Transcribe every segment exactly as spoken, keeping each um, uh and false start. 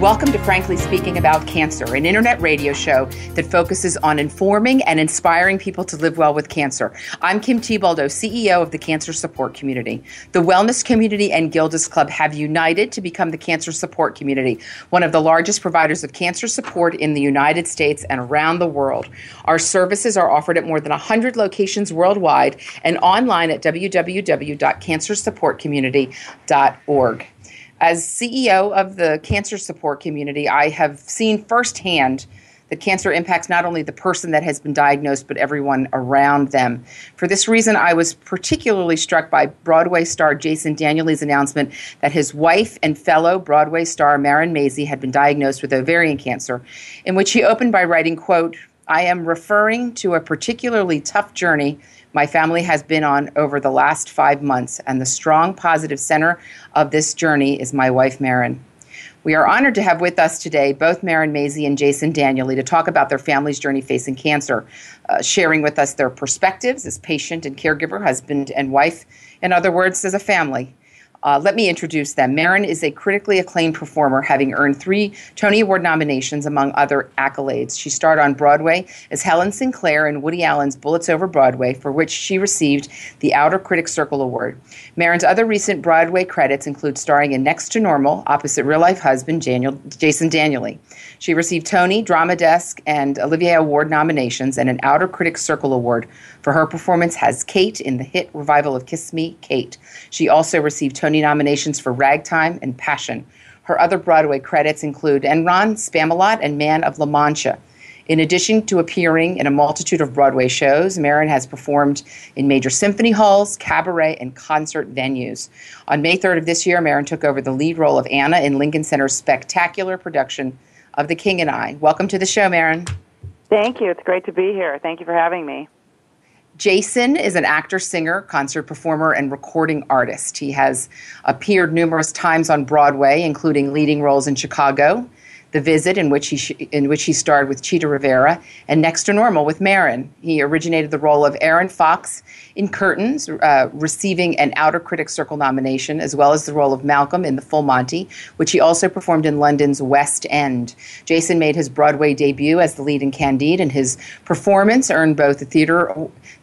Welcome to Frankly Speaking About Cancer, an internet radio show that focuses on informing and inspiring people to live well with cancer. I'm Kim Tibaldo, C E O of the Cancer Support Community. The Wellness Community and Gildas Club have united to become the Cancer Support Community, one of the largest providers of cancer support in the United States and around the world. Our services are offered at more than one hundred locations worldwide and online at w w w dot cancer support community dot org. As C E O of the Cancer Support Community, I have seen firsthand that cancer impacts not only the person that has been diagnosed, but everyone around them. For this reason, I was particularly struck by Broadway star Jason Danieley's announcement that his wife and fellow Broadway star Marin Mazzie had been diagnosed with ovarian cancer, in which he opened by writing, quote, "I am referring to a particularly tough journey my family has been on over the last five months, and the strong positive center of this journey is my wife, Marin." We are honored to have with us today both Marin Mazzie and Jason Danieley to talk about their family's journey facing cancer, uh, sharing with us their perspectives as patient and caregiver, husband and wife, in other words, as a family. Uh, let me introduce them. Marin is a critically acclaimed performer, having earned three Tony Award nominations, among other accolades. She starred on Broadway as Helen Sinclair in Woody Allen's Bullets Over Broadway, for which she received the Outer Critics Circle Award. Marin's other recent Broadway credits include starring in Next to Normal, opposite real-life husband Daniel, Jason Danieley. She received Tony, Drama Desk, and Olivier Award nominations and an Outer Critics Circle Award for her performance as Kate in the hit revival of Kiss Me, Kate. She also received Tony nominations for Ragtime and Passion. Her other Broadway credits include Enron, Spamalot, and Man of La Mancha. In addition to appearing in a multitude of Broadway shows, Marin has performed in major symphony halls, cabaret, and concert venues. On May third of this year, Marin took over the lead role of Anna in Lincoln Center's spectacular production of The King and I. Welcome to the show, Marin. Thank you. It's great to be here. Thank you for having me. Jason is an actor, singer, concert performer, and recording artist. He has appeared numerous times on Broadway, including leading roles in Chicago, The Visit, in which he sh- in which he starred with Chita Rivera, and Next to Normal with Marin. He originated the role of Aaron Fox in Curtains, uh, receiving an Outer Critics Circle nomination, as well as the role of Malcolm in The Full Monty, which he also performed in London's West End. Jason made his Broadway debut as the lead in Candide, and his performance earned both the Theater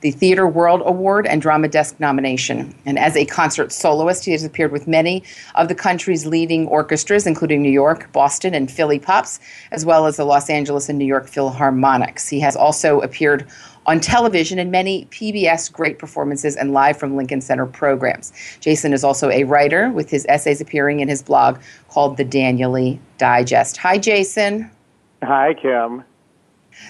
the Theater World Award and Drama Desk nomination. And as a concert soloist, he has appeared with many of the country's leading orchestras, including New York, Boston, and Philly Pops, as well as the Los Angeles and New York Philharmonics. He has also appeared on television in many P B S Great Performances and Live from Lincoln Center programs. Jason is also a writer, with his essays appearing in his blog called The Danieley Digest. Hi, Jason. Hi, Kim.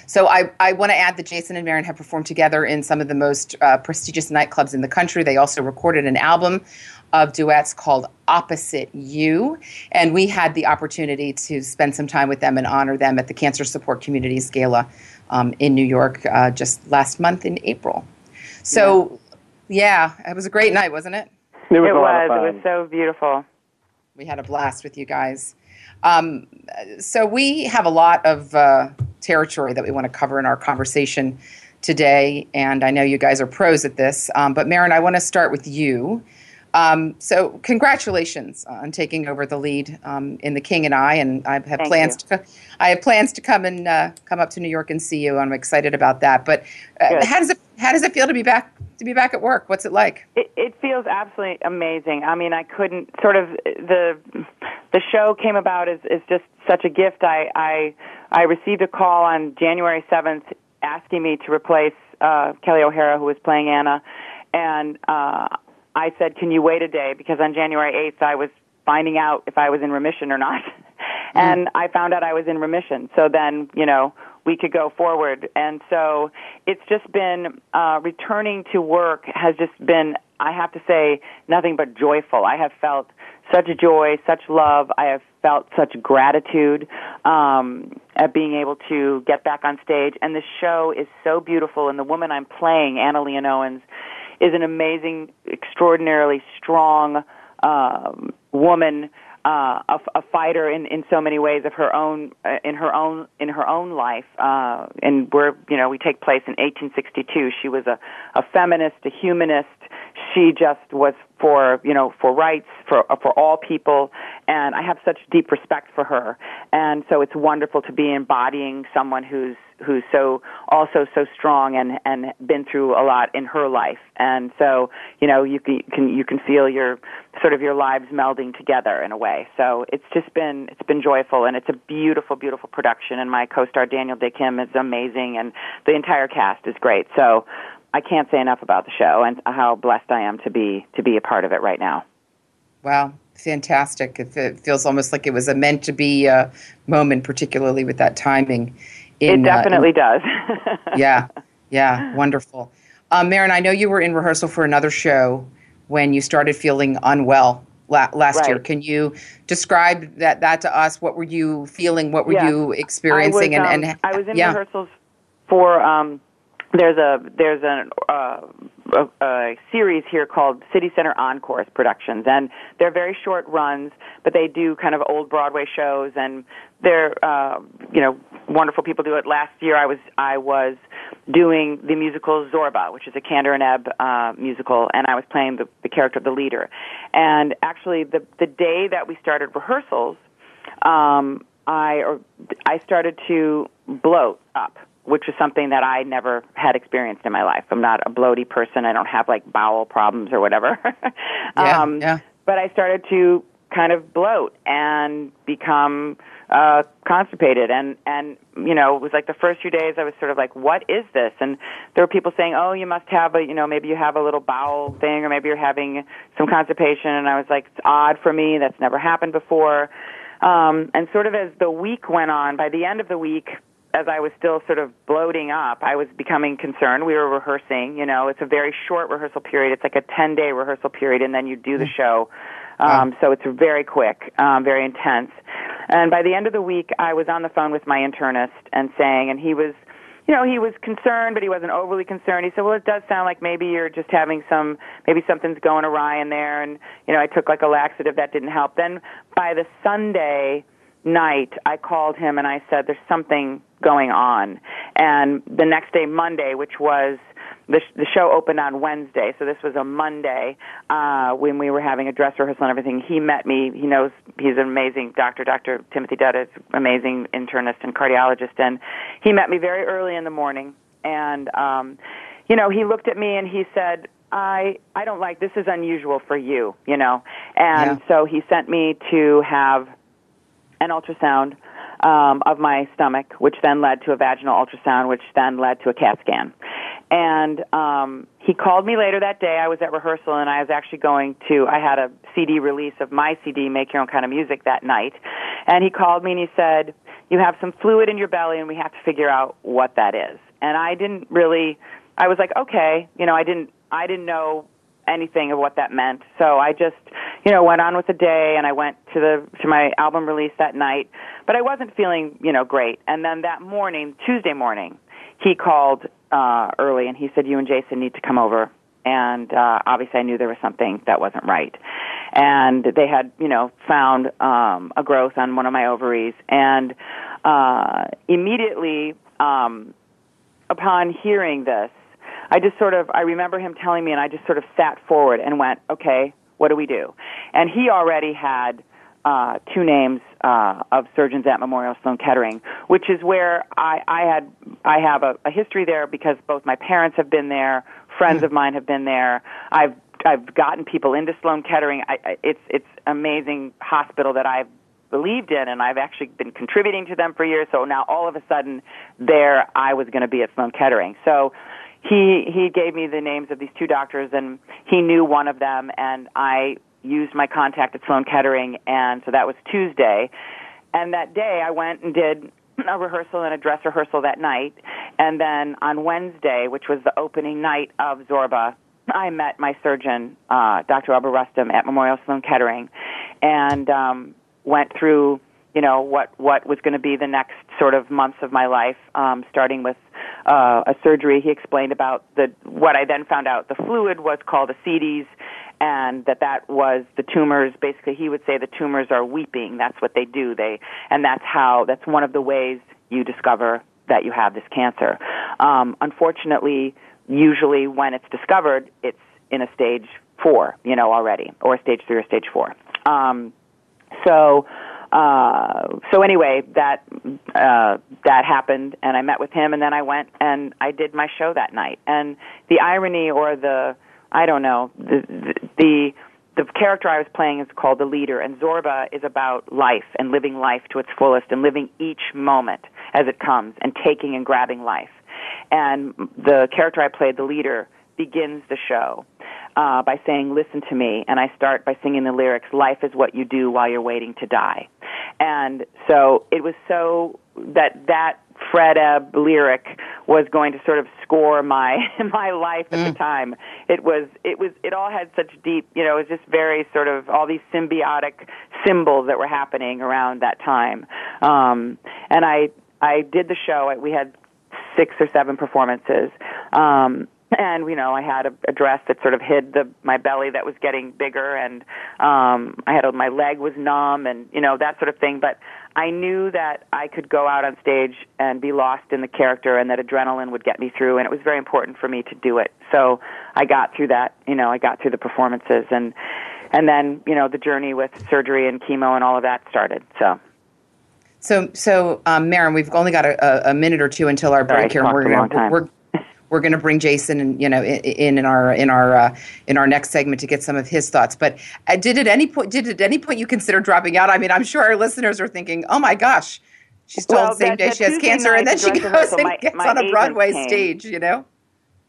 So I, I want to add that Jason and Marin have performed together in some of the most uh, prestigious nightclubs in the country. They also recorded an album of duets called Opposite You, and we had the opportunity to spend some time with them and honor them at the Cancer Support Community's Gala um, in New York uh, just last month in April. So, yeah. yeah, it was a great night, wasn't it? It was. It was, it was so beautiful. We had a blast with you guys. Um, so we have a lot of uh, territory that we want to cover in our conversation today, and I know you guys are pros at this, um, but Marin, I want to start with you. Um, so congratulations on taking over the lead um, in The King and I, and I have Thank plans to, I have plans to come and uh, come up to New York and see you, and I'm excited about that. But uh, how does it how does it feel to be back to be back at work? What's it like? It, it feels absolutely amazing. I mean, I couldn't sort of the the show came about is, is just such a gift. I, I I received a call on January seventh asking me to replace uh, Kelly O'Hara, who was playing Anna, and uh, I said, can you wait a day? Because on January eighth, I was finding out if I was in remission or not, and mm. I found out I was in remission. So then, you know, we could go forward. And so it's just been, uh, returning to work has just been, I have to say, nothing but joyful. I have felt such joy, such love. I have felt such gratitude um, at being able to get back on stage. And the show is so beautiful, and the woman I'm playing, Anna Leon Owens, is an amazing, extraordinarily strong um, woman, uh, a, a fighter in, in so many ways of her own, uh, in her own, in her own life. Uh, and we're, you know, we take place in eighteen sixty-two. She was a, a feminist, a humanist. She just was for, you know, for rights, for for all people, and I have such deep respect for her. And so it's wonderful to be embodying someone who's who's so also so strong and, and been through a lot in her life. And so, you know, you can, can you can feel your sort of your lives melding together in a way. So it's just been it's been joyful, and it's a beautiful, beautiful production. And my co-star Daniel Day Kim is amazing, and the entire cast is great. So I can't say enough about the show and how blessed I am to be to be a part of it right now. Wow, fantastic. It feels almost like it was a meant-to-be uh, moment, particularly with that timing. In, it definitely uh, in, does. yeah, yeah, wonderful. Um, Marin, I know you were in rehearsal for another show when you started feeling unwell la- last right. year. Can you describe that, that to us? What were you feeling? What were yeah. you experiencing? I was, and, um, and I was in yeah. rehearsals for... Um, There's a there's an, uh, a, a series here called City Center Encores Productions, and they're very short runs, but they do kind of old Broadway shows, and they're uh, you know wonderful people do it. Last year I was I was doing the musical Zorba, which is a Kander and Ebb uh, musical, and I was playing the, the character of the leader. And actually, the the day that we started rehearsals, um, I or I started to bloat up, which is something that I never had experienced in my life. I'm not a bloaty person. I don't have, like, bowel problems or whatever. yeah, um, yeah. But I started to kind of bloat and become uh, constipated. And, and, you know, it was like the first few days I was sort of like, what is this? And there were people saying, oh, you must have a, you know, maybe you have a little bowel thing, or maybe you're having some constipation. And I was like, it's odd for me. That's never happened before. Um, and sort of as the week went on, by the end of the week, as I was still sort of bloating up, I was becoming concerned. We were rehearsing, you know, it's a very short rehearsal period. It's like a ten-day rehearsal period, and then you do the show. Um, wow. So it's very quick, um, very intense. And by the end of the week, I was on the phone with my internist and saying, and he was, you know, he was concerned, but he wasn't overly concerned. He said, well, it does sound like maybe you're just having some, maybe something's going awry in there. And, you know, I took like a laxative that didn't help. Then by the Sunday night, I called him and I said, there's something going on. And the next day, Monday, which was the, sh- the show opened on Wednesday, so this was a Monday uh, when we were having a dress rehearsal and everything. He met me. He knows he's an amazing doctor, Dr. Timothy Dutt, amazing internist and cardiologist, and he met me very early in the morning. And um, you know, he looked at me and he said, I I don't like this. Is unusual for you, you know. And yeah. so he sent me to have an ultrasound um, of my stomach, which then led to a vaginal ultrasound, which then led to a CAT scan. And um, he called me later that day. I was at rehearsal, and I was actually going to, I had a C D release of my C D, Make Your Own Kind of Music, that night. And he called me, and he said, you have some fluid in your belly, and we have to figure out what that is. And I didn't really, I was like, okay. You know, I didn't, I didn't know anything of what that meant. So I just, you know, went on with the day, and I went to the to my album release that night, but I wasn't feeling, you know, great. And then that morning, Tuesday morning, he called uh, early, and he said, you and Jason need to come over. And uh, obviously I knew there was something that wasn't right. And they had, you know, found um, a growth on one of my ovaries. And uh, immediately um, upon hearing this, I just sort of, I remember him telling me, and I just sort of sat forward and went, okay, what do we do? And he already had uh, two names uh, of surgeons at Memorial Sloan Kettering, which is where I, I had, I have a, a history there because both my parents have been there, friends of mine have been there. I've, I've gotten people into Sloan Kettering. I, I, it's, it's amazing hospital that I've believed in, and I've actually been contributing to them for years. So now all of a sudden, there I was going to be at Sloan Kettering. So he he gave me the names of these two doctors, and he knew one of them, and I used my contact at Sloan Kettering, and so that was Tuesday. And that day, I went and did a rehearsal and a dress rehearsal that night, and then on Wednesday, which was the opening night of Zorba, I met my surgeon, uh, Doctor Albert Rustum, at Memorial Sloan Kettering, and um, went through, you know, what, what was going to be the next sort of months of my life, um, starting with uh, a surgery. He explained about the what I then found out the fluid was called ascites, and that that was the tumors. Basically, he would say the tumors are weeping. That's what they do. They, and that's how, that's one of the ways you discover that you have this cancer. Um, unfortunately, usually when it's discovered, it's in a stage four, you know, already, or a stage three or stage four. Um, so, uh, so anyway, that, uh, that happened, and I met with him, and then I went and I did my show that night. And the irony, or the, I don't know, the, the, the character I was playing is called The Leader, and Zorba is about life and living life to its fullest and living each moment as it comes and taking and grabbing life. And the character I played, The Leader, begins the show uh, by saying, "Listen to me," and I start by singing the lyrics, "Life is what you do while you're waiting to die." And so it was so that that Fred Ebb lyric was going to sort of score my my life at mm. the time. It was it was it all had such deep, you know, it was just very sort of all these symbiotic symbols that were happening around that time. Um, and I I did the show. We had six or seven performances. Um, and, you know, I had a, a dress that sort of hid the, my belly that was getting bigger, and um, I had a, my leg was numb, and, you know, that sort of thing. But I knew that I could go out on stage and be lost in the character, and that adrenaline would get me through, and it was very important for me to do it. So I got through that, you know, I got through the performances, and and then, you know, the journey with surgery and chemo and all of that started, so... So, so um, Marin, we've only got a, a minute or two until our break here. We're gonna, we're we're going to bring Jason, in, you know, in in our in our uh, in our next segment to get some of his thoughts. But uh, did at any point did at any point you consider dropping out? I mean, I'm sure our listeners are thinking, "Oh my gosh, she's told well, the same that, day that she has cancer, and then she goes and my, gets my on a Broadway came. stage." You know?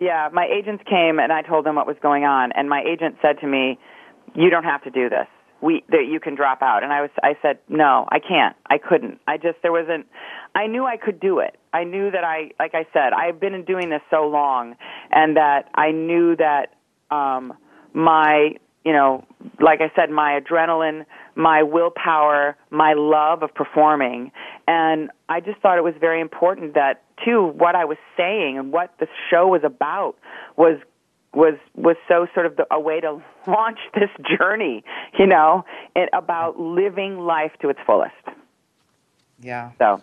Yeah, my agents came, and I told them what was going on, and my agent said to me, "You don't have to do this. We, that you can drop out." And I was, I said, no, I can't. I couldn't. I just, there wasn't, I knew I could do it. I knew that I, like I said, I've been doing this so long, and that I knew that, um, my, you know, like I said, my adrenaline, my willpower, my love of performing. And I just thought it was very important that, too, what I was saying and what the show was about was was was so sort of the, a way to launch this journey, you know, it, about living life to its fullest. Yeah. So.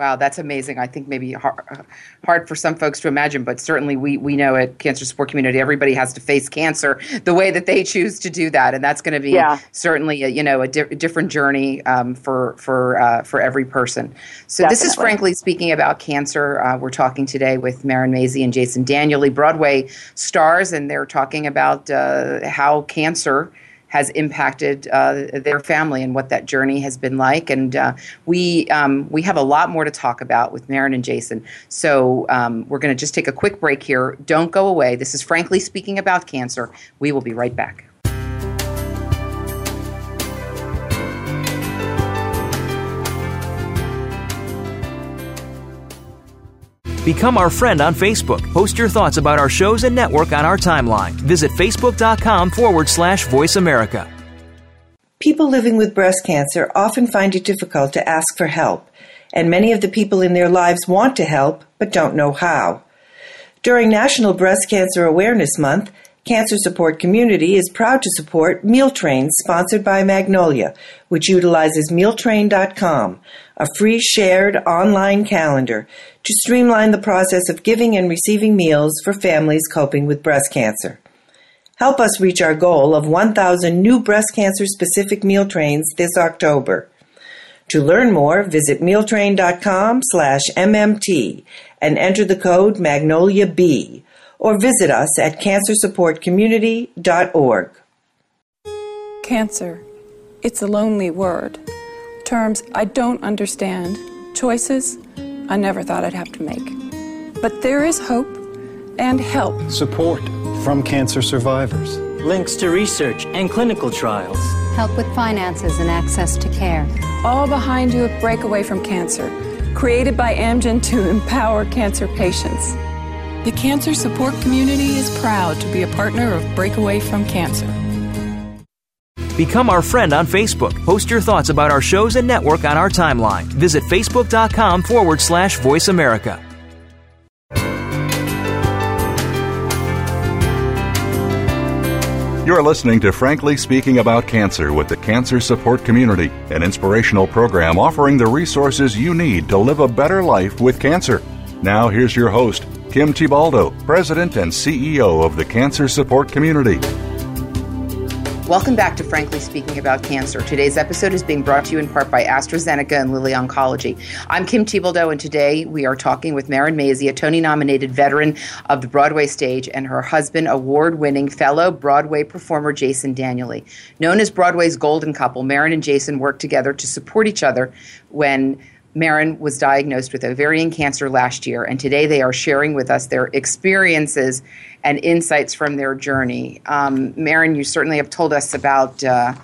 Wow, that's amazing. I think maybe hard, hard for some folks to imagine, but certainly we, we know at Cancer Support Community, everybody has to face cancer the way that they choose to do that, and that's going to be yeah. certainly a, you know a di- different journey um, for for uh, for every person. So Definitely. This is Frankly Speaking About Cancer. Uh, we're talking today with Marin Mazzie and Jason Danieley, Broadway stars, and they're talking about uh, how cancer has impacted uh, their family and what that journey has been like, and uh, we um, we have a lot more to talk about with Marin and Jason. So um, we're going to just take a quick break here. Don't go away. This is Frankly Speaking About Cancer. We will be right back. Become our friend on Facebook. Post your thoughts about our shows and network on our timeline. Visit facebook.com forward slash Voice America. People living with breast cancer often find it difficult to ask for help, and many of the people in their lives want to help but don't know how. During National Breast Cancer Awareness Month, Cancer Support Community is proud to support Meal Trains, sponsored by Magnolia, which utilizes meal train dot com, a free shared online calendar to streamline the process of giving and receiving meals for families coping with breast cancer. Help us reach our goal of one thousand new breast cancer-specific meal trains this October. To learn more, visit mealtrain.com slash MMT and enter the code Magnolia B, or visit us at cancer support community dot org. Cancer. It's a lonely word. terms I don't understand, choices I never thought I'd have to make. But there is hope and help. Support from cancer survivors. Links to research and clinical trials. Help with finances and access to care. All behind you at Breakaway from Cancer, created by Amgen to empower cancer patients. The Cancer Support Community is proud to be a partner of Breakaway from Cancer. Become our friend on Facebook. Post your thoughts about our shows and network on our timeline. Visit facebook.com forward slash Voice America. You're listening to Frankly Speaking About Cancer with the Cancer Support Community, an inspirational program offering the resources you need to live a better life with cancer. Now here's your host, Kim Tebaldo, President and C E O of the Cancer Support Community. Welcome back to Frankly Speaking About Cancer. Today's episode is being brought to you in part by AstraZeneca and Lilly Oncology. I'm Kim Tebaldo, and today we are talking with Marin Mazzie, a Tony-nominated veteran of the Broadway stage, and her husband, award-winning fellow Broadway performer Jason Danieley. Known as Broadway's golden couple, Marin and Jason worked together to support each other when Marin was diagnosed with ovarian cancer last year, and today they are sharing with us their experiences and insights from their journey. Um, Marin, you certainly have told us about uh,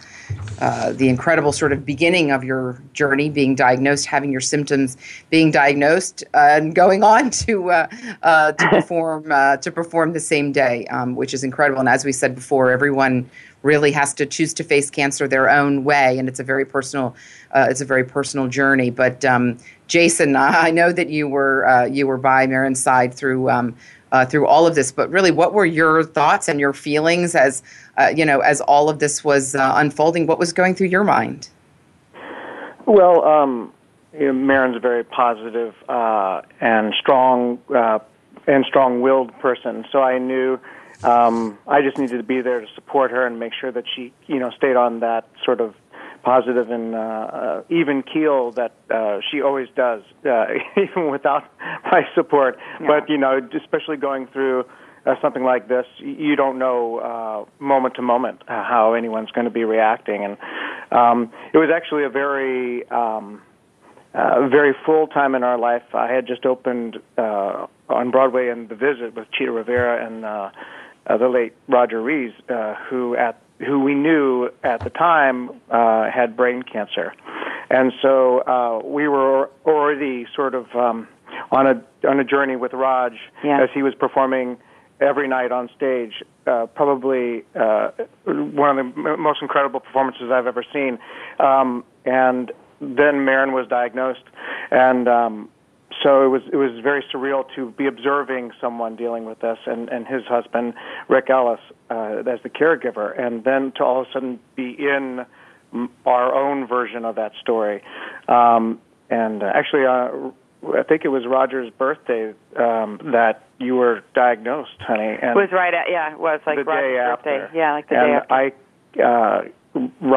uh, the incredible sort of beginning of your journey, being diagnosed, having your symptoms, being diagnosed, uh, and going on to uh, uh, to perform uh, to perform the same day, um, which is incredible. And as we said before, everyone really has to choose to face cancer their own way, and it's a very personal, uh, it's a very personal journey. But um, Jason, I know that you were uh, you were by Marin's side through um, uh, through all of this, but really, what were your thoughts and your feelings as uh, you know as all of this was uh, unfolding? What was going through your mind? Well, um, you know, Marin's a very positive uh, and strong uh, and strong-willed person, so I knew. Um, I just needed to be there to support her and make sure that she, you know, stayed on that sort of positive and uh, uh, even keel that uh, she always does, uh, even without my support. Yeah. But, you know, especially going through uh, something like this, you don't know uh, moment to moment how anyone's going to be reacting. And um, it was actually a very, um, uh, very full time in our life. I had just opened uh, on Broadway in The Visit with Chita Rivera and uh, Uh, the late Roger Rees, uh, who at who we knew at the time uh, had brain cancer, and so uh, we were already sort of um, on a on a journey with Raj yeah. as he was performing every night on stage. Uh, probably uh, one of the most incredible performances I've ever seen. Um, and then Marin was diagnosed, and. Um, So it was it was very surreal to be observing someone dealing with this and, and his husband, Rick Ellis, uh, as the caregiver, and then to all of a sudden be in our own version of that story. Um, and actually, uh, I think it was Roger's birthday um, that you were diagnosed, honey. And it was right at, yeah, it was like Roger's birthday. Yeah, like the day after. And I, uh,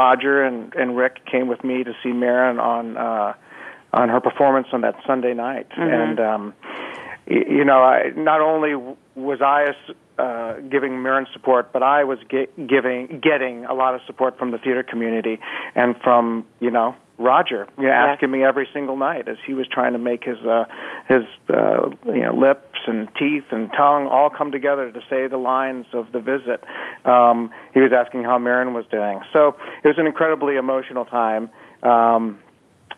Roger and, and Rick came with me to see Marin on... Uh, on her performance on that Sunday night. Mm-hmm. And, um, y- you know, I, not only w- was I uh, giving Marin support, but I was ge- giving getting a lot of support from the theater community and from, you know, Roger, you know, yeah. asking me every single night as he was trying to make his, uh, his uh, you know, lips and teeth and tongue all come together to say the lines of The Visit. Um, he was asking how Marin was doing. So it was an incredibly emotional time. Um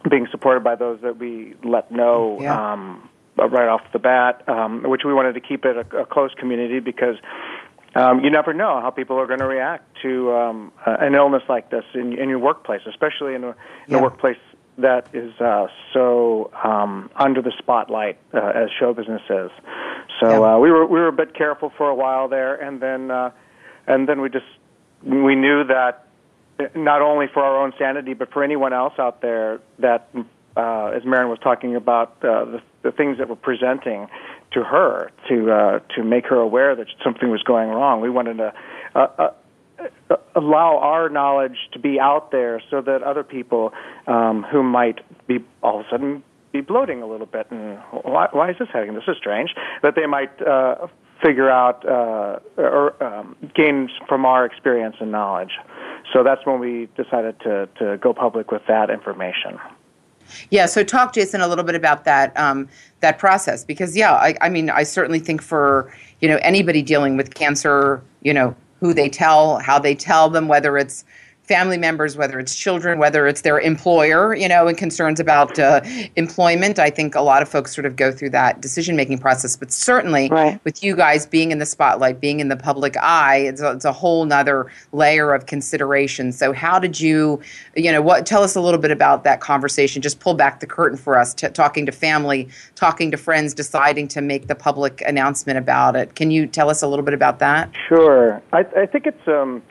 being supported by those that we let know yeah. um, right off the bat, um, which we wanted to keep it a, a close community because um, you never know how people are going to react to um, uh, an illness like this in, in your workplace, especially in a, in yeah. a workplace that is uh, so um, under the spotlight uh, as show business is. So yeah. uh, we were we were a bit careful for a while there, and then uh, and then we just we knew that. Not only for our own sanity, but for anyone else out there that, uh, as Marin was talking about, uh, the, the things that were presenting to her to uh, to make her aware that something was going wrong. We wanted to uh, uh, allow our knowledge to be out there so that other people um, who might be all of a sudden be bloating a little bit and why, why is this happening? This is strange. That they might uh, figure out uh, or um, gain from our experience and knowledge. So that's when we decided to, to go public with that information. Yeah, so talk, Jason, a little bit about that um, that process, because, yeah, I, I mean, I certainly think for, you know, anybody dealing with cancer, you know, who they tell, how they tell them, whether it's family members, whether it's children, whether it's their employer, you know, and concerns about uh, employment. I think a lot of folks sort of go through that decision-making process. But certainly right. with you guys being in the spotlight, being in the public eye, it's a, it's a whole nother layer of consideration. So how did you, you know, what? Tell us a little bit about that conversation. Just pull back the curtain for us, t- talking to family, talking to friends, deciding to make the public announcement about it. Can you tell us a little bit about that? Sure. I, I think it's... um.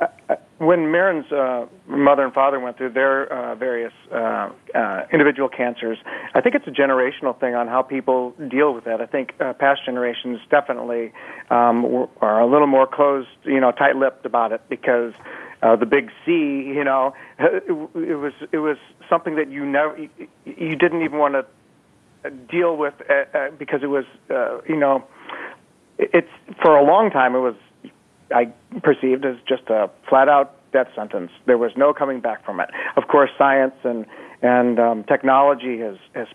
I, I, When Marin's uh, mother and father went through their uh, various uh, uh, individual cancers, I think it's a generational thing on how people deal with that. I think uh, past generations definitely um, are a little more closed, you know, tight-lipped about it because uh, the big C, you know, it, it was it was something that you never you didn't even want to deal with uh, because it was uh, you know, it's for a long time it was. I perceived as just a flat-out death sentence. There was no coming back from it. Of course, science and and um, technology has, has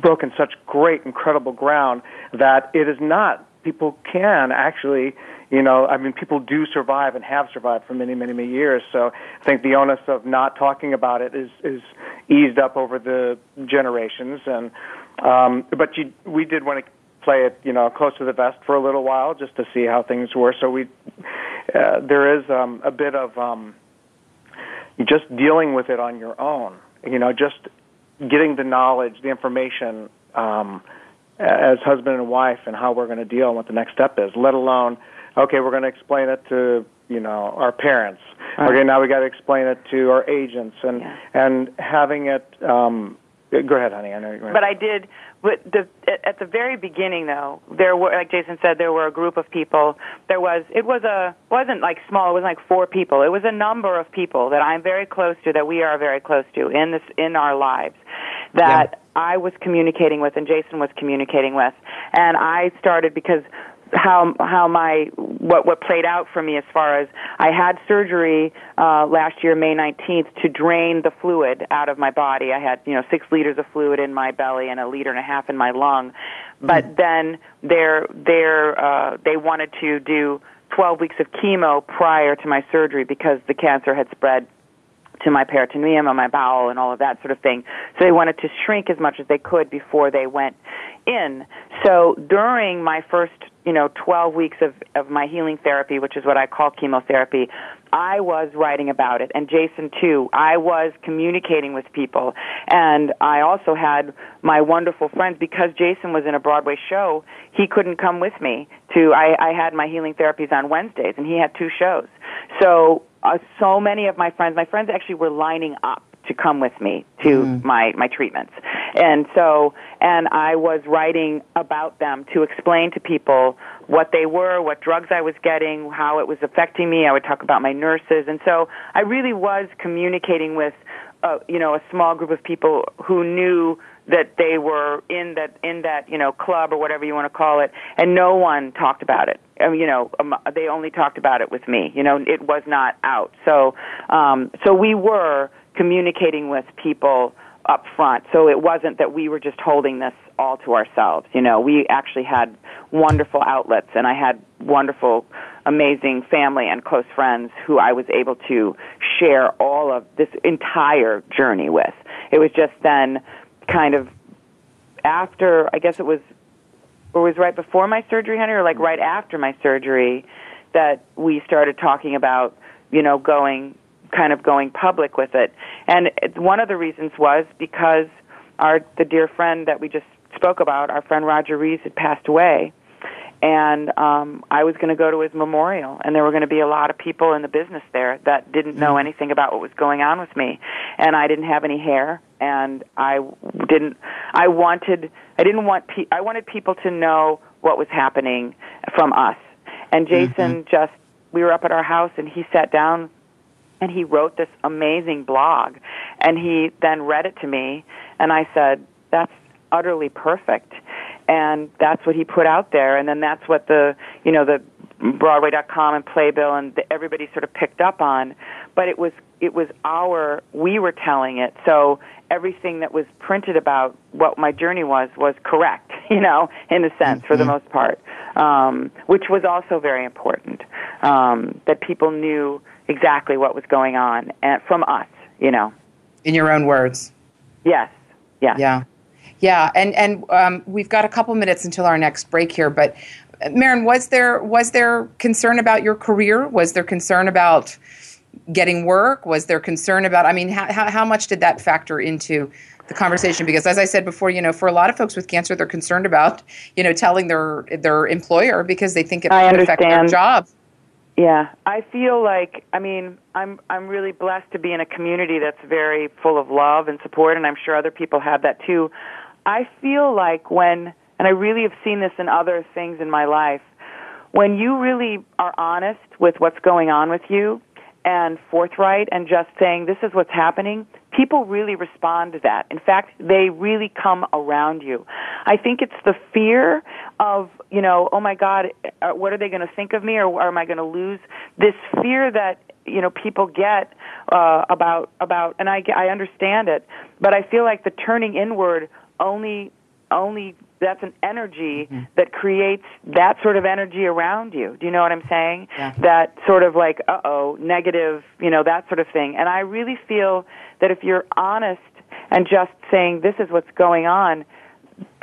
broken such great, incredible ground that it is not. People can actually, you know, I mean, people do survive and have survived for many, many, many years. So I think the onus of not talking about it is is eased up over the generations. And um, but you, we did want to play it, you know, close to the vest for a little while just to see how things were. So we, uh, there is um, a bit of um, just dealing with it on your own, you know, just getting the knowledge, the information um, as husband and wife and how we're going to deal and what the next step is, let alone, okay, we're going to explain it to, you know, our parents. Right. Okay, now we got to explain it to our agents and, yeah. and having it, um, go ahead, honey. I know you but I did. But the, at the very beginning, though, there were, like Jason said, there were a group of people. There was it was a wasn't like small. It wasn't like four people. It was a number of people that I'm very close to, that we are very close to in this in our lives, that yeah. I was communicating with and Jason was communicating with, and I started because how how my what what played out for me as far as I had surgery uh, last year May nineteenth to drain the fluid out of my body. I had, you know, six liters of fluid in my belly and a liter and a half in my lung, but then they're, they're, uh, they wanted to do twelve weeks of chemo prior to my surgery because the cancer had spread to my peritoneum and my bowel and all of that sort of thing. So they wanted to shrink as much as they could before they went in. So during my first, you know, twelve weeks of, of my healing therapy, which is what I call chemotherapy, I was writing about it, and Jason, too. I was communicating with people, and I also had my wonderful friends. Because Jason was in a Broadway show, he couldn't come with me. To I, I had my healing therapies on Wednesdays, and he had two shows. So uh, so many of my friends, my friends actually were lining up to come with me to mm. my, my treatments. And so, and I was writing about them to explain to people what they were, what drugs I was getting, how it was affecting me. I would talk about my nurses. And so I really was communicating with, uh, you know, a small group of people who knew that they were in that, in that, you know, club or whatever you want to call it. And no one talked about it. I mean, you know, um, they only talked about it with me. You know, it was not out. So, um, so we were communicating with people up front. So it wasn't that we were just holding this all to ourselves. You know, we actually had wonderful outlets, and I had wonderful, amazing family and close friends who I was able to share all of this entire journey with. It was just then kind of after, I guess it was, or was right before my surgery, Henry, or like right after my surgery, that we started talking about, you know, going kind of going public with it. And one of the reasons was because our the dear friend that we just spoke about, our friend Roger Rees, had passed away, and um, I was going to go to his memorial, and there were going to be a lot of people in the business there that didn't know anything about what was going on with me, and I didn't have any hair, and I didn't I wanted I didn't want pe- I wanted people to know what was happening from us. And Jason mm-hmm. just we were up at our house, and he sat down and he wrote this amazing blog, and he then read it to me, and I said, that's utterly perfect. And that's what he put out there, and then that's what the, you know, the Broadway dot com and Playbill, and the, everybody sort of picked up on. But it was it was our, we were telling it, so everything that was printed about what my journey was was correct, you know, in a sense, for mm-hmm. the most part, um, which was also very important, um, that people knew exactly what was going on and, from us, you know. In your own words. Yes, yes. Yeah. Yeah, and, and um, we've got a couple minutes until our next break here, but Marin, was there was there concern about your career? Was there concern about getting work? Was there concern about, I mean, how, how much did that factor into the conversation? Because as I said before, you know, for a lot of folks with cancer, they're concerned about, you know, telling their their employer because they think it could affect their job. Yeah, I feel like, I mean, I'm I'm really blessed to be in a community that's very full of love and support, and I'm sure other people have that too. I feel like when, and I really have seen this in other things in my life, when you really are honest with what's going on with you and forthright and just saying, this is what's happening, people really respond to that. In fact, they really come around you. I think it's the fear of, you know, oh, my God, what are they going to think of me, or, or am I going to lose? This fear that, you know, people get uh, about, about, and I, I understand it, but I feel like the turning inward only only that's an energy mm-hmm. that creates that sort of energy around you. Do you know what I'm saying? Yeah. That sort of like, uh-oh, negative, you know, that sort of thing. And I really feel that if you're honest and just saying this is what's going on,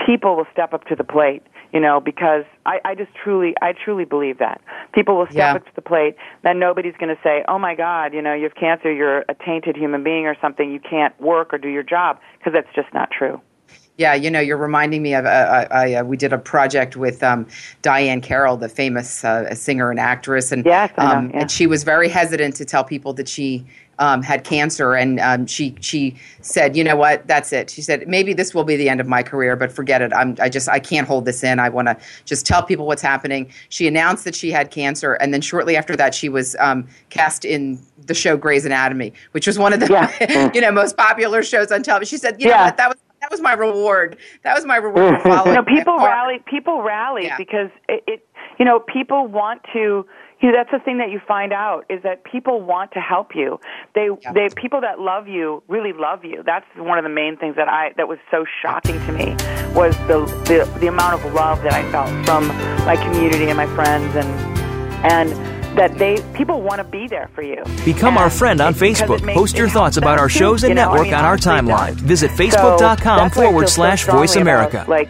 people will step up to the plate, you know, because I, I just truly, I truly believe that. People will step yeah. up to the plate, and nobody's going to say, oh, my God, you know, you have cancer, you're a tainted human being or something, you can't work or do your job, because that's just not true. Yeah, you know, you're reminding me of, uh, I, uh, we did a project with um, Diane Carroll, the famous uh, singer and actress, and yes, um, yeah. and she was very hesitant to tell people that she um, had cancer, and um, she she said, you know what, that's it. She said, maybe this will be the end of my career, but forget it. I'm, I just, I can't hold this in. I want to just tell people what's happening. She announced that she had cancer, and then shortly after that, she was um, cast in the show Grey's Anatomy, which was one of the, yeah. you know, most popular shows on television. She said, you yeah. know what, that was That was my reward. That was my reward. For following. You know, people rally. People rally yeah. because it, it. You know, people want to. You know, that's the thing that you find out is that people want to help you. They, yeah. they, people that love you really love you. That's one of the main things that I that was so shocking to me was the the, the amount of love that I felt from my community and my friends and and. That they people want to be there for you. Become and our friend on Facebook. Post your thoughts about our shows and you know, network I mean, on our timeline. Visit facebook dot com so forward slash so Voice America. About, like,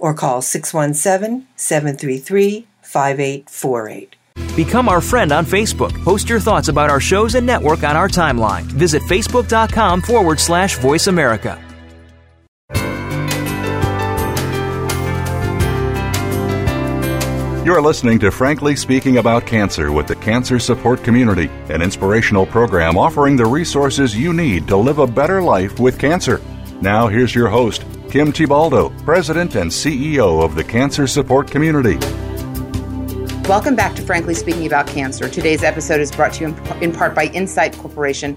or call six one seven, seven three three, five eight four eight. Become our friend on Facebook. Post your thoughts about our shows and network on our timeline. Visit facebook dot com forward slash Voice America. You're listening to Frankly Speaking About Cancer with the Cancer Support Community, an inspirational program offering the resources you need to live a better life with cancer. Now here's your host, Kim Tebaldo, President and C E O of the Cancer Support Community. Welcome back to Frankly Speaking About Cancer. Today's episode is brought to you in part by Insight Corporation,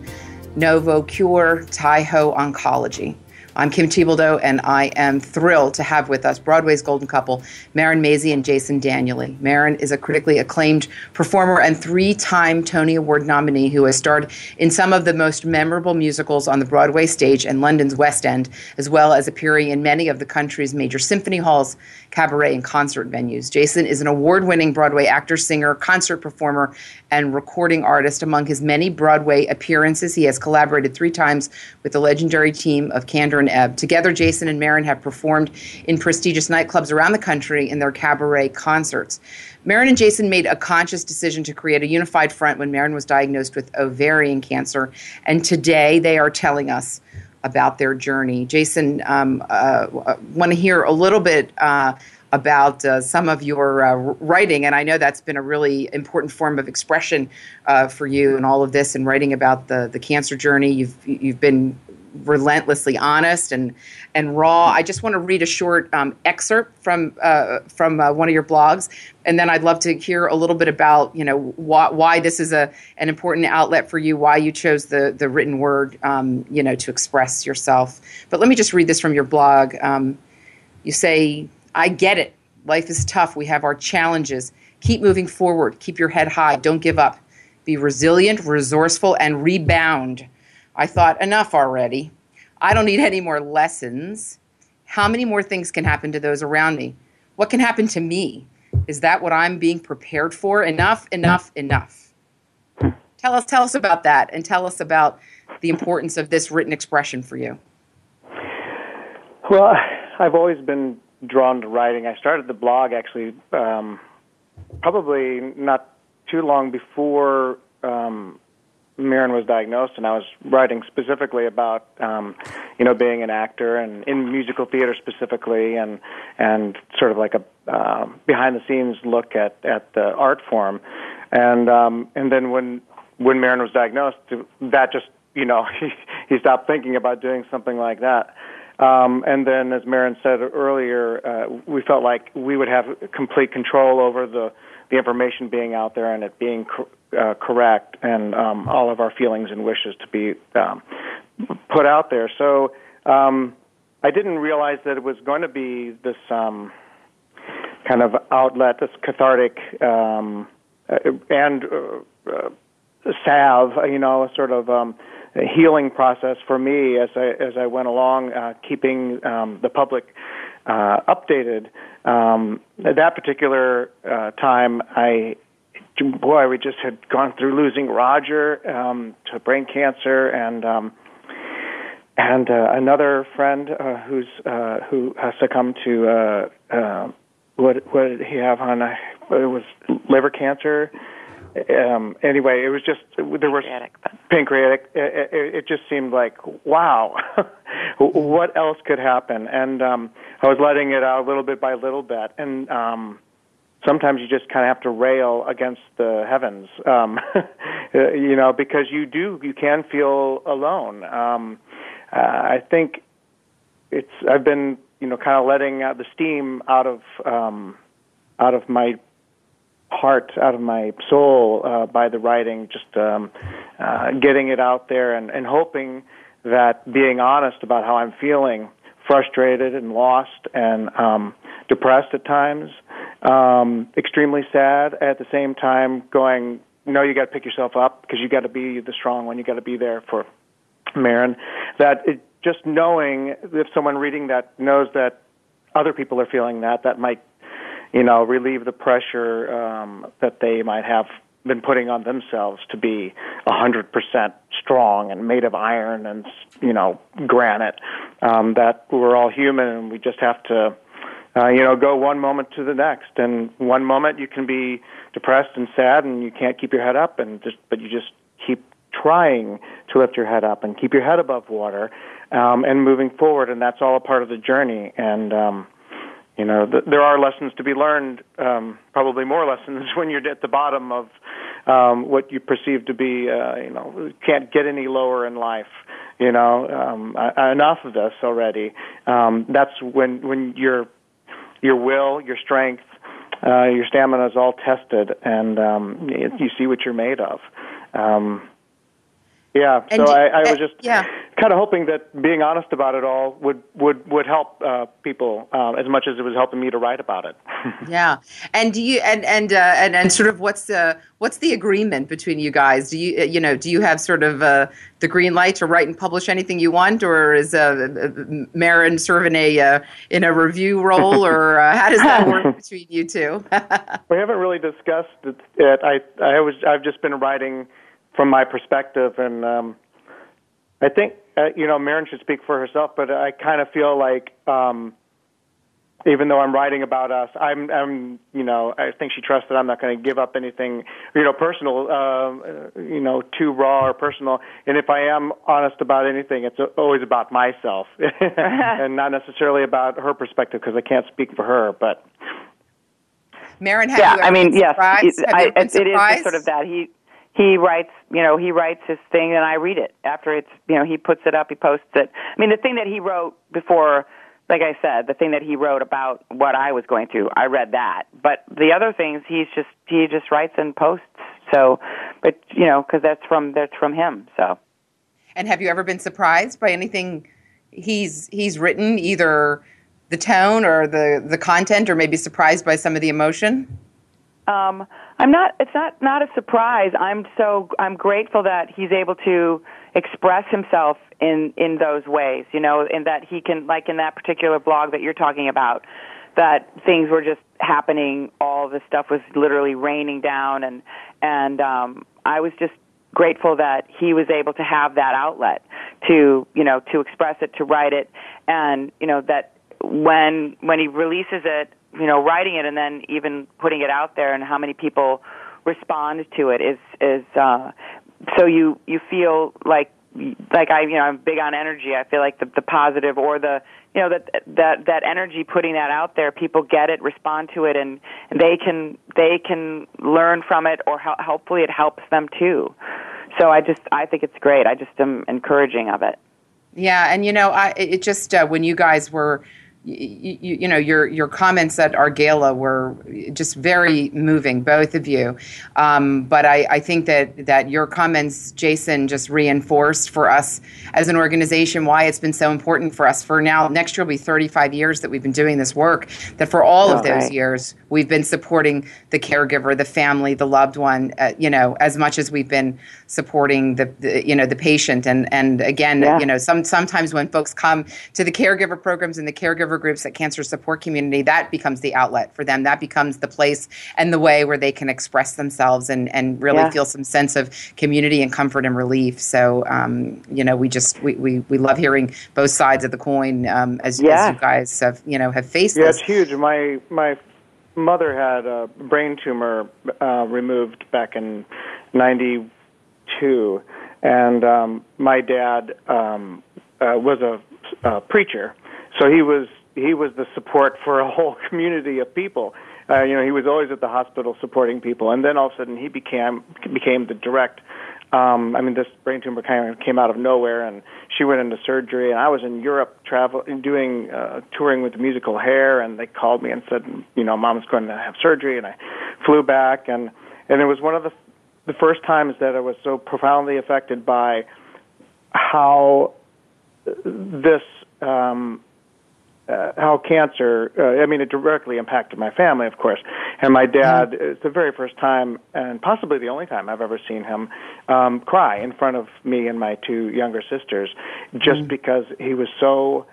Novocure, Taiho Oncology. I'm Kim Thibodeau, and I am thrilled to have with us Broadway's golden couple, Marin Mazzie and Jason Danieley. Marin is a critically acclaimed performer and three-time Tony Award nominee who has starred in some of the most memorable musicals on the Broadway stage and London's West End, as well as appearing in many of the country's major symphony halls, cabaret, and concert venues. Jason is an award-winning Broadway actor, singer, concert performer, and recording artist. Among his many Broadway appearances, he has collaborated three times with the legendary team of Candor and Ebb. Together, Jason and Marin have performed in prestigious nightclubs around the country in their cabaret concerts. Marin and Jason made a conscious decision to create a unified front when Marin was diagnosed with ovarian cancer, and today they are telling us about their journey. Jason, um, uh, want to hear a little bit uh, about uh, some of your uh, writing, and I know that's been a really important form of expression uh, for you in all of this, and writing about the the cancer journey. You've you've been relentlessly honest and and raw. I just want to read a short um, excerpt from uh, from uh, one of your blogs, and then I'd love to hear a little bit about, you know, why, why this is a an important outlet for you, why you chose the the written word, um, you know, to express yourself. But let me just read this from your blog. Um, you say, "I get it. Life is tough. We have our challenges. Keep moving forward. Keep your head high. Don't give up. Be resilient, resourceful, and rebound. I thought, enough already. I don't need any more lessons. How many more things can happen to those around me? What can happen to me? Is that what I'm being prepared for? Enough, enough, enough." Tell us, tell us about that, and tell us about the importance of this written expression for you. Well, I've always been drawn to writing. I started the blog actually um, probably not too long before um, Marin was diagnosed, and I was writing specifically about, um, you know, being an actor and in musical theater specifically, and and sort of like a uh, behind-the-scenes look at, at the art form. And um, and then when when Marin was diagnosed, that just, you know, he, he stopped thinking about doing something like that. Um, and then, as Marin said earlier, uh, we felt like we would have complete control over the, the information being out there and it being co- uh, correct, and um, all of our feelings and wishes to be um, put out there. So um, I didn't realize that it was going to be this um, kind of outlet, this cathartic um, and uh, uh, salve, you know, a sort of Um, A healing process for me as I as I went along, uh, keeping um, the public uh, updated. Um, at that particular uh, time, I boy, we just had gone through losing Roger um, to brain cancer, and um, and uh, another friend uh, who's uh, who has succumbed to uh, uh, what what did he have on? It was liver cancer. Um, anyway, it was just, there was pancreatic. It, it, it just seemed like, wow, what else could happen? And um, I was letting it out little bit by little bit. And um, sometimes you just kind of have to rail against the heavens, um, you know, because you do, you can feel alone. Um, uh, I think it's, I've been, you know, kind of letting out the steam out of, um, out of my heart, out of my soul, uh, by the writing, just um, uh, getting it out there, and, and hoping that being honest about how I'm feeling, frustrated and lost and um, depressed at times, um, extremely sad, at the same time going, no, you got to pick yourself up because you got to be the strong one, you got to be there for Marin, that it, just knowing, if someone reading that knows that other people are feeling that, that might, you know, relieve the pressure um, that they might have been putting on themselves to be one hundred percent strong and made of iron and, you know, granite, um, that we're all human and we just have to, uh, you know, go one moment to the next. And one moment you can be depressed and sad and you can't keep your head up, and just but you just keep trying to lift your head up and keep your head above water, um, and moving forward, and that's all a part of the journey. And um you know, th- there are lessons to be learned, um, probably more lessons when you're at the bottom of um, what you perceive to be, uh, you know, can't get any lower in life, you know, um, I- enough of this already. Um, that's when, when your your will, your strength, uh, your stamina is all tested, and um, you see what you're made of. Um, Yeah, and so do, I, I was just yeah. kind of hoping that being honest about it all would, would, would help uh, people uh, as much as it was helping me to write about it. yeah, and do you and and, uh, and and sort of what's the what's the agreement between you guys? Do you you know do you have sort of uh, the green light to write and publish anything you want, or is uh, Marin sort of in a uh, in a review role, or uh, how does that work between you two? We haven't really discussed it. I I was I've just been writing from my perspective, and um, I think, uh, you know, Marin should speak for herself, but I kind of feel like, um, even though I'm writing about us, I'm, I'm, you know, I think she trusts that I'm not going to give up anything, you know, personal, uh, you know, too raw or personal, and if I am honest about anything, it's always about myself, and not necessarily about her perspective, because I can't speak for her, but... Marin, have yeah, you ever I mean, been yes, surprised? It, I, you been surprised? It is sort of that, he... He writes, you know, he writes his thing, and I read it after it's, you know, he puts it up, he posts it. I mean, the thing that he wrote before, like I said, the thing that he wrote about what I was going through, I read that. But the other things, he's just he just writes and posts. So, but you know, because that's from that's from him. So, and have you ever been surprised by anything he's he's written, either the tone or the the content, or maybe surprised by some of the emotion? Um, I'm not, it's not, not a surprise. I'm so, I'm grateful that he's able to express himself in, in those ways, you know, and that he can, like in that particular blog that you're talking about, that things were just happening, all this stuff was literally raining down, and, and, um, I was just grateful that he was able to have that outlet to, you know, to express it, to write it, and, you know, that when, when he releases it, you know, writing it and then even putting it out there and how many people respond to it is, is, uh, so you, you feel like, like I, you know, I'm big on energy. I feel like the, the positive or the, you know, that, that, that energy, putting that out there, people get it, respond to it, and they can, they can learn from it, or help, hopefully it helps them too. So I just, I think it's great. I just am encouraging of it. Yeah. And you know, I, it just, uh, when you guys were, You, you, you know, your your comments at our gala were just very moving, both of you. Um, but I, I think that, that your comments, Jason, just reinforced for us as an organization why it's been so important for us. For now, next year will be thirty-five years that we've been doing this work, that for all oh, of those right. years, we've been supporting the caregiver, the family, the loved one, uh, you know, as much as we've been supporting the, the you know, the patient. And, and again, yeah. you know, some sometimes when folks come to the caregiver programs and the caregiver groups at Cancer Support Community, that becomes the outlet for them. That becomes the place and the way where they can express themselves and, and really yeah. feel some sense of community and comfort and relief. So, um, you know, we just, we, we, we love hearing both sides of the coin um, as, yeah. as you guys have, you know, have faced yeah, this. Yeah, it's huge. My, my mother had a brain tumor uh, removed back in ninety-two, and um, my dad um, uh, was a, a preacher, so he was He was the support for a whole community of people. Uh, you know, he was always at the hospital supporting people, and then all of a sudden he became became the direct. Um, I mean, this brain tumor kind of came out of nowhere, and she went into surgery. And I was in Europe, travel doing uh, touring with the musical Hair, and they called me and said, you know, Mom's going to have surgery, and I flew back, and and it was one of the the first times that I was so profoundly affected by how this. Um, Uh, how cancer, uh, I mean, it directly impacted my family, of course. And my dad, mm-hmm. it's the very first time, and possibly the only time I've ever seen him um, cry in front of me and my two younger sisters, just mm-hmm. because he was so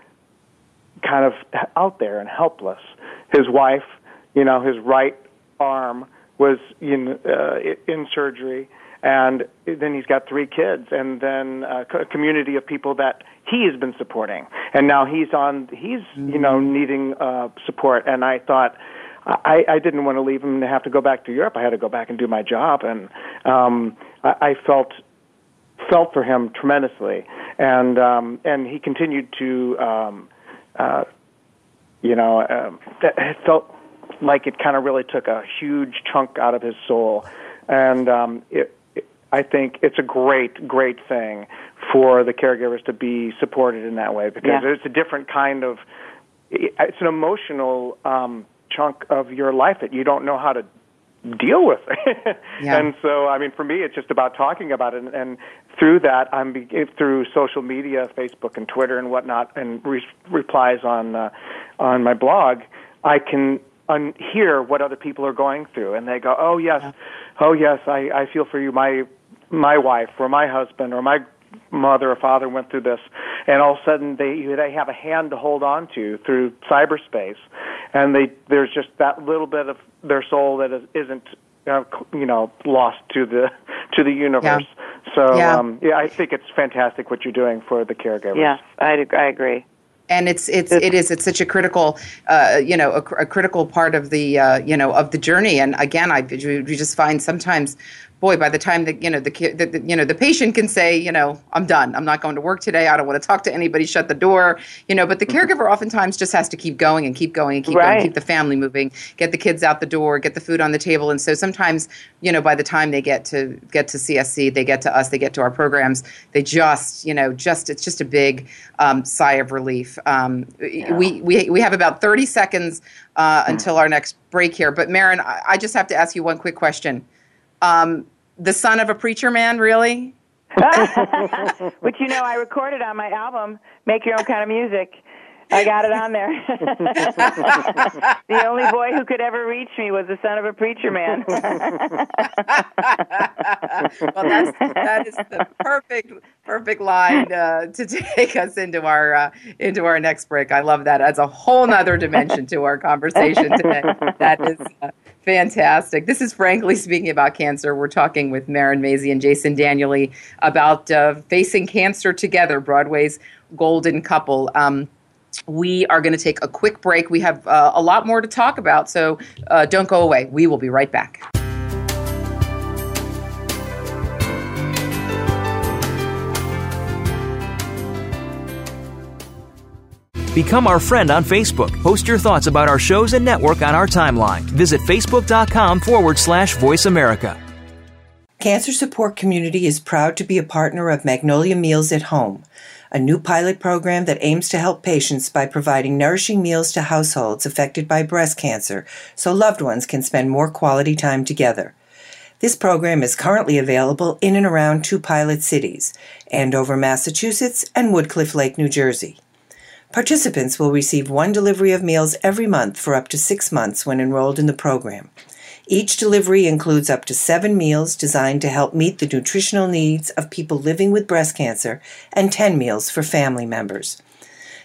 kind of out there and helpless. His wife, you know, his right arm was in, uh, in surgery, and then he's got three kids, and then a community of people that he has been supporting, and now he's on. He's you know needing uh, support, and I thought I, I didn't want to leave him to have to go back to Europe. I had to go back and do my job, and um, I, I felt felt for him tremendously, and um, and he continued to um, uh, you know uh, it felt like it kind of really took a huge chunk out of his soul, and um, it. I think it's a great, great thing for the caregivers to be supported in that way, because yeah. it's a different kind of, it's an emotional um, chunk of your life that you don't know how to deal with. yeah. And so, I mean, for me, it's just about talking about it and through that, I'm through social media, Facebook and Twitter and whatnot, and re- replies on uh, on my blog, I can un- hear what other people are going through, and they go, "Oh yes, oh yes, I, I feel for you. My my wife, or my husband, or my mother or father went through this," and all of a sudden they they have a hand to hold on to through cyberspace, and they there's just that little bit of their soul that is, isn't uh, you know lost to the to the universe. Yeah. So yeah. Um, yeah, I think it's fantastic what you're doing for the caregivers. Yeah, I, I agree. And it's it's it is it's such a critical uh, you know a, a critical part of the uh, you know of the journey. And again, I you just find sometimes, boy, by the time that you know the, the, the you know the patient can say, you know, I'm done, I'm not going to work today, I don't want to talk to anybody, shut the door, you know. But the caregiver oftentimes just has to keep going and keep going and keep right. going, keep the family moving, get the kids out the door, get the food on the table. And so sometimes, you know, by the time they get to get to C S C, they get to us, they get to our programs, they just you know just it's just a big um, sigh of relief. Um, yeah. we, we we have about thirty seconds uh, until our next break here. But Marin, I, I just have to ask you one quick question. Um, the son of a preacher man, really? Which, you know, I recorded on my album, Make Your Own Kind of Music. I got it on there. The only boy who could ever reach me was the son of a preacher man. Well, that's, that is the perfect, perfect line uh, to take us into our uh, into our next break. I love that. That's a whole nother dimension to our conversation today. That is. Uh, Fantastic. This is Frankly Speaking About Cancer. We're talking with Marin Mazzie and Jason Danieley about uh, Facing Cancer Together, Broadway's Golden Couple. Um, we are going to take a quick break. We have uh, a lot more to talk about, so uh, don't go away. We will be right back. Become our friend on Facebook. Post your thoughts about our shows and network on our timeline. Visit facebook.com forward slash Voice America. Cancer Support Community is proud to be a partner of Magnolia Meals at Home, a new pilot program that aims to help patients by providing nourishing meals to households affected by breast cancer so loved ones can spend more quality time together. This program is currently available in and around two pilot cities, Andover, Massachusetts, and Woodcliff Lake, New Jersey. Participants will receive one delivery of meals every month for up to six months when enrolled in the program. Each delivery includes up to seven meals designed to help meet the nutritional needs of people living with breast cancer and ten meals for family members.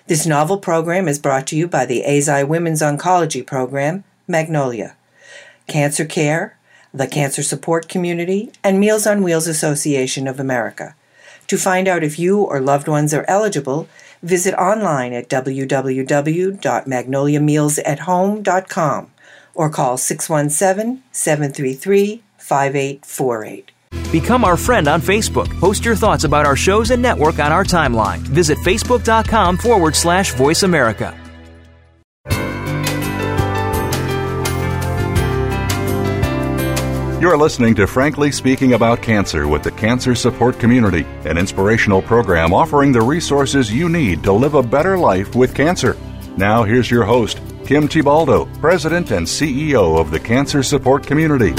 This novel program is brought to you by the Azai Women's Oncology Program, Magnolia, Cancer Care, the Cancer Support Community, and Meals on Wheels Association of America. To find out if you or loved ones are eligible, visit online at w w w dot magnolia meals at home dot com or call six one seven, seven three three, five eight four eight. Become our friend on Facebook. Post your thoughts about our shows and network on our timeline. Visit facebook.com forward slash Voice America. You're listening to Frankly Speaking About Cancer with the Cancer Support Community, an inspirational program offering the resources you need to live a better life with cancer. Now here's your host, Kim Tebaldo, President and C E O of the Cancer Support Community.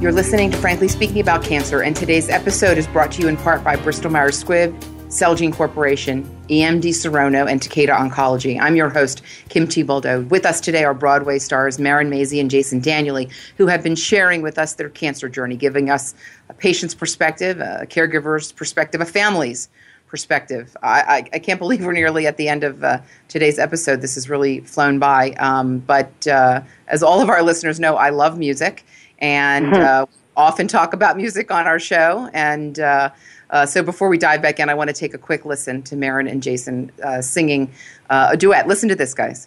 You're listening to Frankly Speaking About Cancer, and today's episode is brought to you in part by Bristol-Myers Squibb, Celgene Corporation, E M D Serono, and Takeda Oncology. I'm your host, Kim Tebaldo. With us today are Broadway stars Marin Mazzie and Jason Danieley, who have been sharing with us their cancer journey, giving us a patient's perspective, a caregiver's perspective, a family's perspective. I, I, I can't believe we're nearly at the end of uh, today's episode. This has really flown by. Um, but uh, as all of our listeners know, I love music, and uh, often talk about music on our show, and uh Uh, so before we dive back in, I want to take a quick listen to Marin and Jason uh, singing uh, a duet. Listen to this, guys.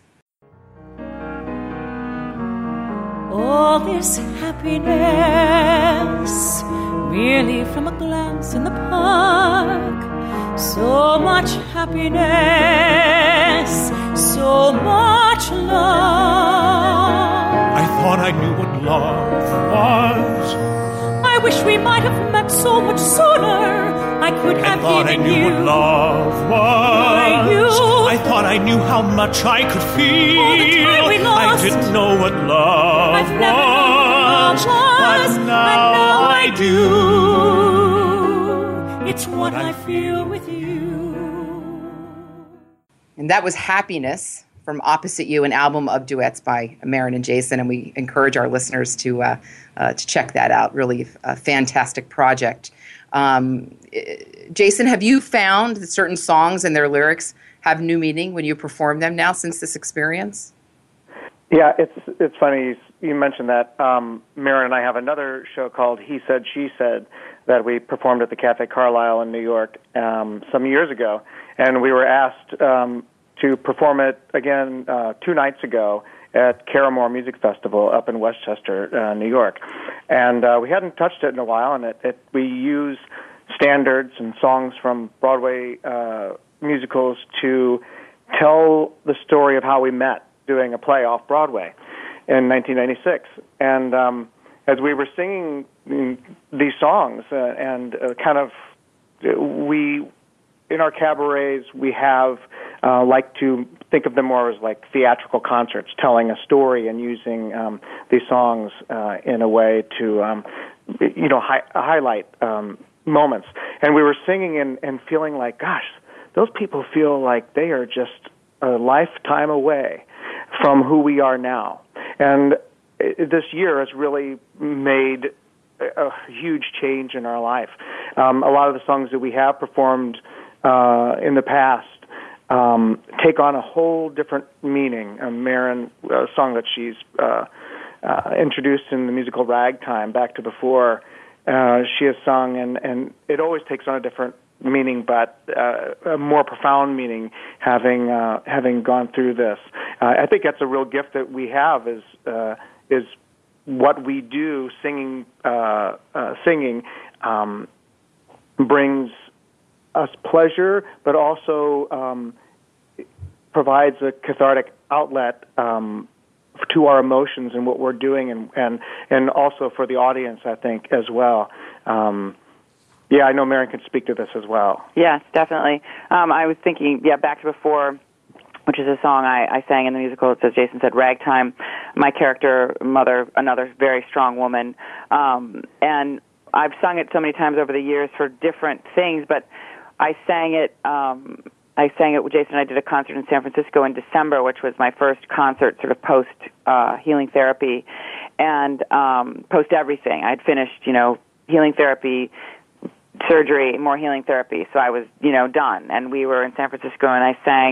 All this happiness, merely from a glance in the park. So much happiness, so much love. I thought I knew what love was. I wish we might have met so much sooner. I could have given you. I thought I knew you. What love was. I knew. I thought I knew how much I could feel. All the time we lost. I didn't know what love I've was. I've never known what love was. But now I, I do. It's what I feel with you. And that was Happiness from Opposite You, an album of duets by Marin and Jason, and we encourage our listeners to uh, uh, to check that out. Really a fantastic project. Um, Jason, have you found that certain songs and their lyrics have new meaning when you perform them now since this experience? Yeah, it's it's funny you mentioned that. Um, Marin and I have another show called He Said, She Said that we performed at the Cafe Carlisle in New York um, some years ago, and we were asked um, to perform it again uh, two nights ago at Caramore Music Festival up in Westchester, uh, New York. And uh, we hadn't touched it in a while, and it, it, we use standards and songs from Broadway uh, musicals to tell the story of how we met doing a play off Broadway in nineteen ninety-six. And um, as we were singing these songs, uh, and uh, kind of we... in our cabarets, we have uh, like to think of them more as like theatrical concerts, telling a story and using um, these songs uh, in a way to, um, you know, hi- highlight um, moments. And we were singing and, and feeling like, gosh, those people feel like they are just a lifetime away from who we are now. And this year has really made a huge change in our life. Um, a lot of the songs that we have performed Uh, in the past, um, take on a whole different meaning. Uh, Marin, a song that she's uh, uh, introduced in the musical Ragtime, Back to Before, uh, she has sung, and, and it always takes on a different meaning, but uh, a more profound meaning, having uh, having gone through this. Uh, I think that's a real gift that we have is uh, is what we do, singing, uh, uh, singing um, brings us pleasure, but also um, provides a cathartic outlet um, to our emotions and what we're doing, and, and, and also for the audience, I think, as well. Um, yeah, I know Marin can speak to this as well. Yes, definitely. Um, I was thinking, yeah, Back to Before, which is a song I, I sang in the musical. It's, as Jason said, Ragtime. My character, Mother, another very strong woman. Um, and I've sung it so many times over the years for different things, but I sang it. Um, I sang it with Jason. And I did a concert in San Francisco in December, which was my first concert, sort of post uh, healing therapy, and um, post everything. I'd finished, you know, healing therapy, surgery, more healing therapy. So I was, you know, done. And we were in San Francisco, and I sang.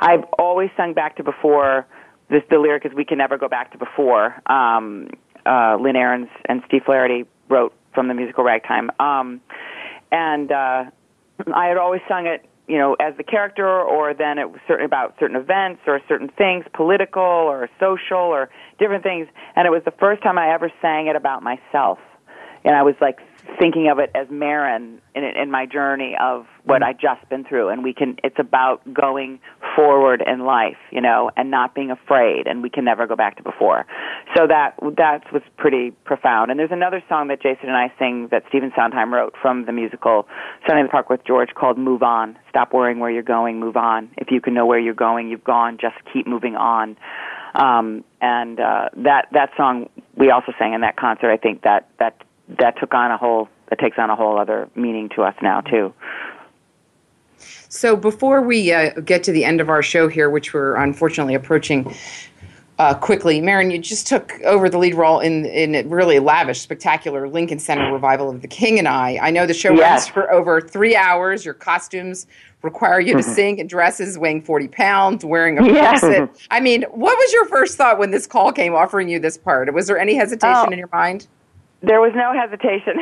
I've always sung Back to Before. This the lyric is, "We can never go back to before." Um, uh, Lynn Ahrens and Steve Flaherty wrote from the musical Ragtime, um, and. Uh, I had always sung it, you know, as the character, or then it was certain about certain events or certain things, political or social or different things. And it was the first time I ever sang it about myself. And I was like thinking of it as Marin in, in my journey of what I'd just been through. And we can, it's about going forward in life, you know, and not being afraid. And we can never go back to before. So that, that was pretty profound. And there's another song that Jason and I sing that Stephen Sondheim wrote from the musical Sunday in the Park with George called Move On. Stop worrying where you're going, move on. If you can know where you're going, you've gone, just keep moving on. Um, and, uh, that, that song we also sang in that concert. I think that, that, that took on a whole, it takes on a whole other meaning to us now, too. So before we uh, get to the end of our show here, which we're unfortunately approaching uh, quickly, Marin, you just took over the lead role in, in a really lavish, spectacular Lincoln Center revival of The King and I. I know the show yes. runs for over three hours. Your costumes require you to mm-hmm. sing in dresses, weighing forty pounds, wearing a corset. Yeah. I mean, what was your first thought when this call came offering you this part? Was there any hesitation oh. in your mind? There was no hesitation.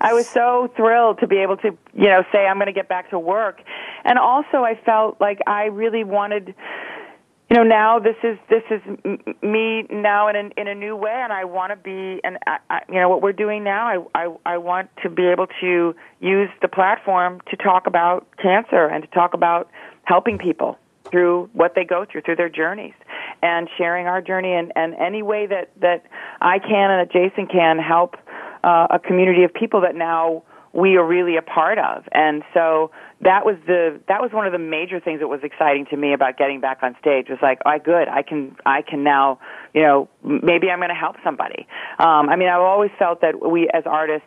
I was so thrilled to be able to, you know, say I'm going to get back to work. And also I felt like I really wanted, you know, now this is this is me now in a, in a new way, and I want to be, and I, I, you know, what we're doing now, I, I, I want to be able to use the platform to talk about cancer and to talk about helping people through what they go through, through their journeys, and sharing our journey, and, and any way that, that I can and that Jason can help uh, a community of people that now we are really a part of. And so that was the that was one of the major things that was exciting to me about getting back on stage. Was like, oh, good, I can I can now, you know, maybe I'm going to help somebody. Um, I mean, I've always felt that we as artists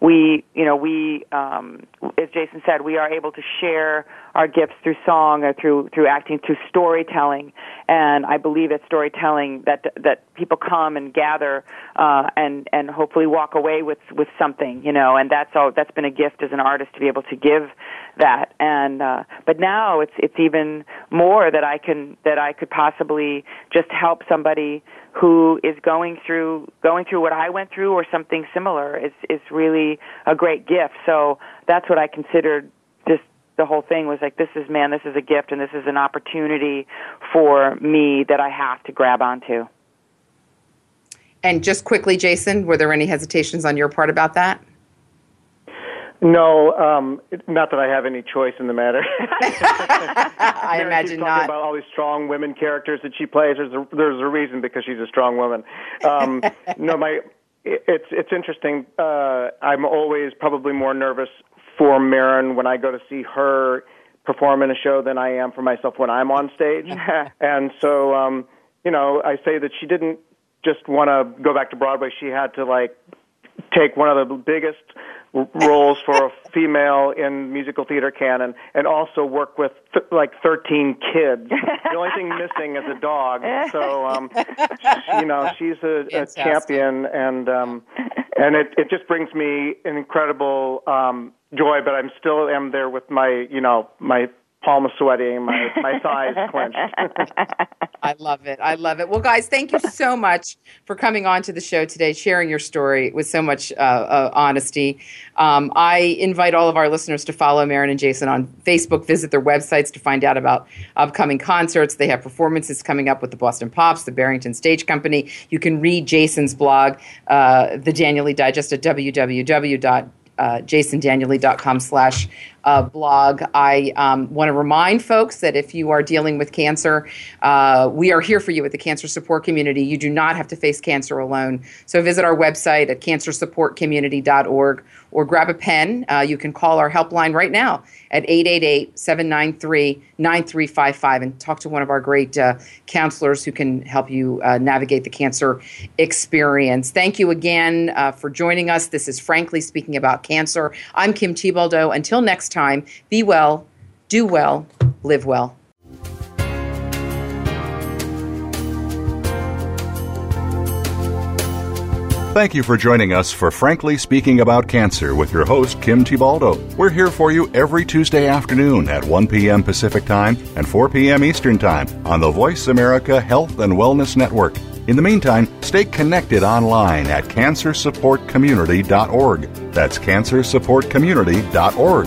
we, you know, we, um, as Jason said, we are able to share our gifts through song or through through acting, through storytelling. And I believe it's storytelling that that people come and gather uh, and and hopefully walk away with with something, you know. And that's all. That's been a gift as an artist to be able to give that. And uh, but now it's it's even more that I can that I could possibly just help somebody who is going through going through what I went through or something similar is is really a great gift. So that's what I considered. Just the whole thing was like, this is man, this is a gift, and this is an opportunity for me that I have to grab onto. And just quickly, Jason, were there any hesitations on your part about that? No, um, not that I have any choice in the matter. I you know, imagine she's talking not. About all these strong women characters that she plays. There's a, there's a reason because she's a strong woman. Um, no, my it's it's interesting. Uh, I'm always probably more nervous for Marin when I go to see her perform in a show than I am for myself when I'm on stage. And so, um, you know, I say that she didn't just want to go back to Broadway. She had to like take one of the biggest roles for a female in musical theater canon, and also work with th- like thirteen kids. The only thing missing is a dog. So, um, she, you know, she's a, a champion, and um, and it, it just brings me an incredible um, joy. But I'm still am there with my you know my. palms sweating, my, my thighs clenched. I love it. I love it. Well, guys, thank you so much for coming on to the show today, sharing your story with so much uh, uh, honesty. Um, I invite all of our listeners to follow Marin and Jason on Facebook, visit their websites to find out about upcoming concerts. They have performances coming up with the Boston Pops, the Barrington Stage Company. You can read Jason's blog, uh, The Danieley Digest, at www. Uh, jasondanieley.com slash uh, blog. I um, want to remind folks that if you are dealing with cancer, uh, we are here for you at the Cancer Support Community. You do not have to face cancer alone. So visit our website at cancer support community dot org, or grab a pen. Uh, you can call our helpline right now at eight eight eight, seven nine three, nine three five five and talk to one of our great uh, counselors who can help you uh, navigate the cancer experience. Thank you again uh, for joining us. This is Frankly Speaking About Cancer. I'm Kim Thibodeau. Until next time, be well, do well, live well. Thank you for joining us for Frankly Speaking About Cancer with your host, Kim Thibodeau. We're here for you every Tuesday afternoon at one p.m. Pacific Time and four p.m. Eastern Time on the Voice America Health and Wellness Network. In the meantime, stay connected online at cancer support community dot org. That's cancer support community dot org.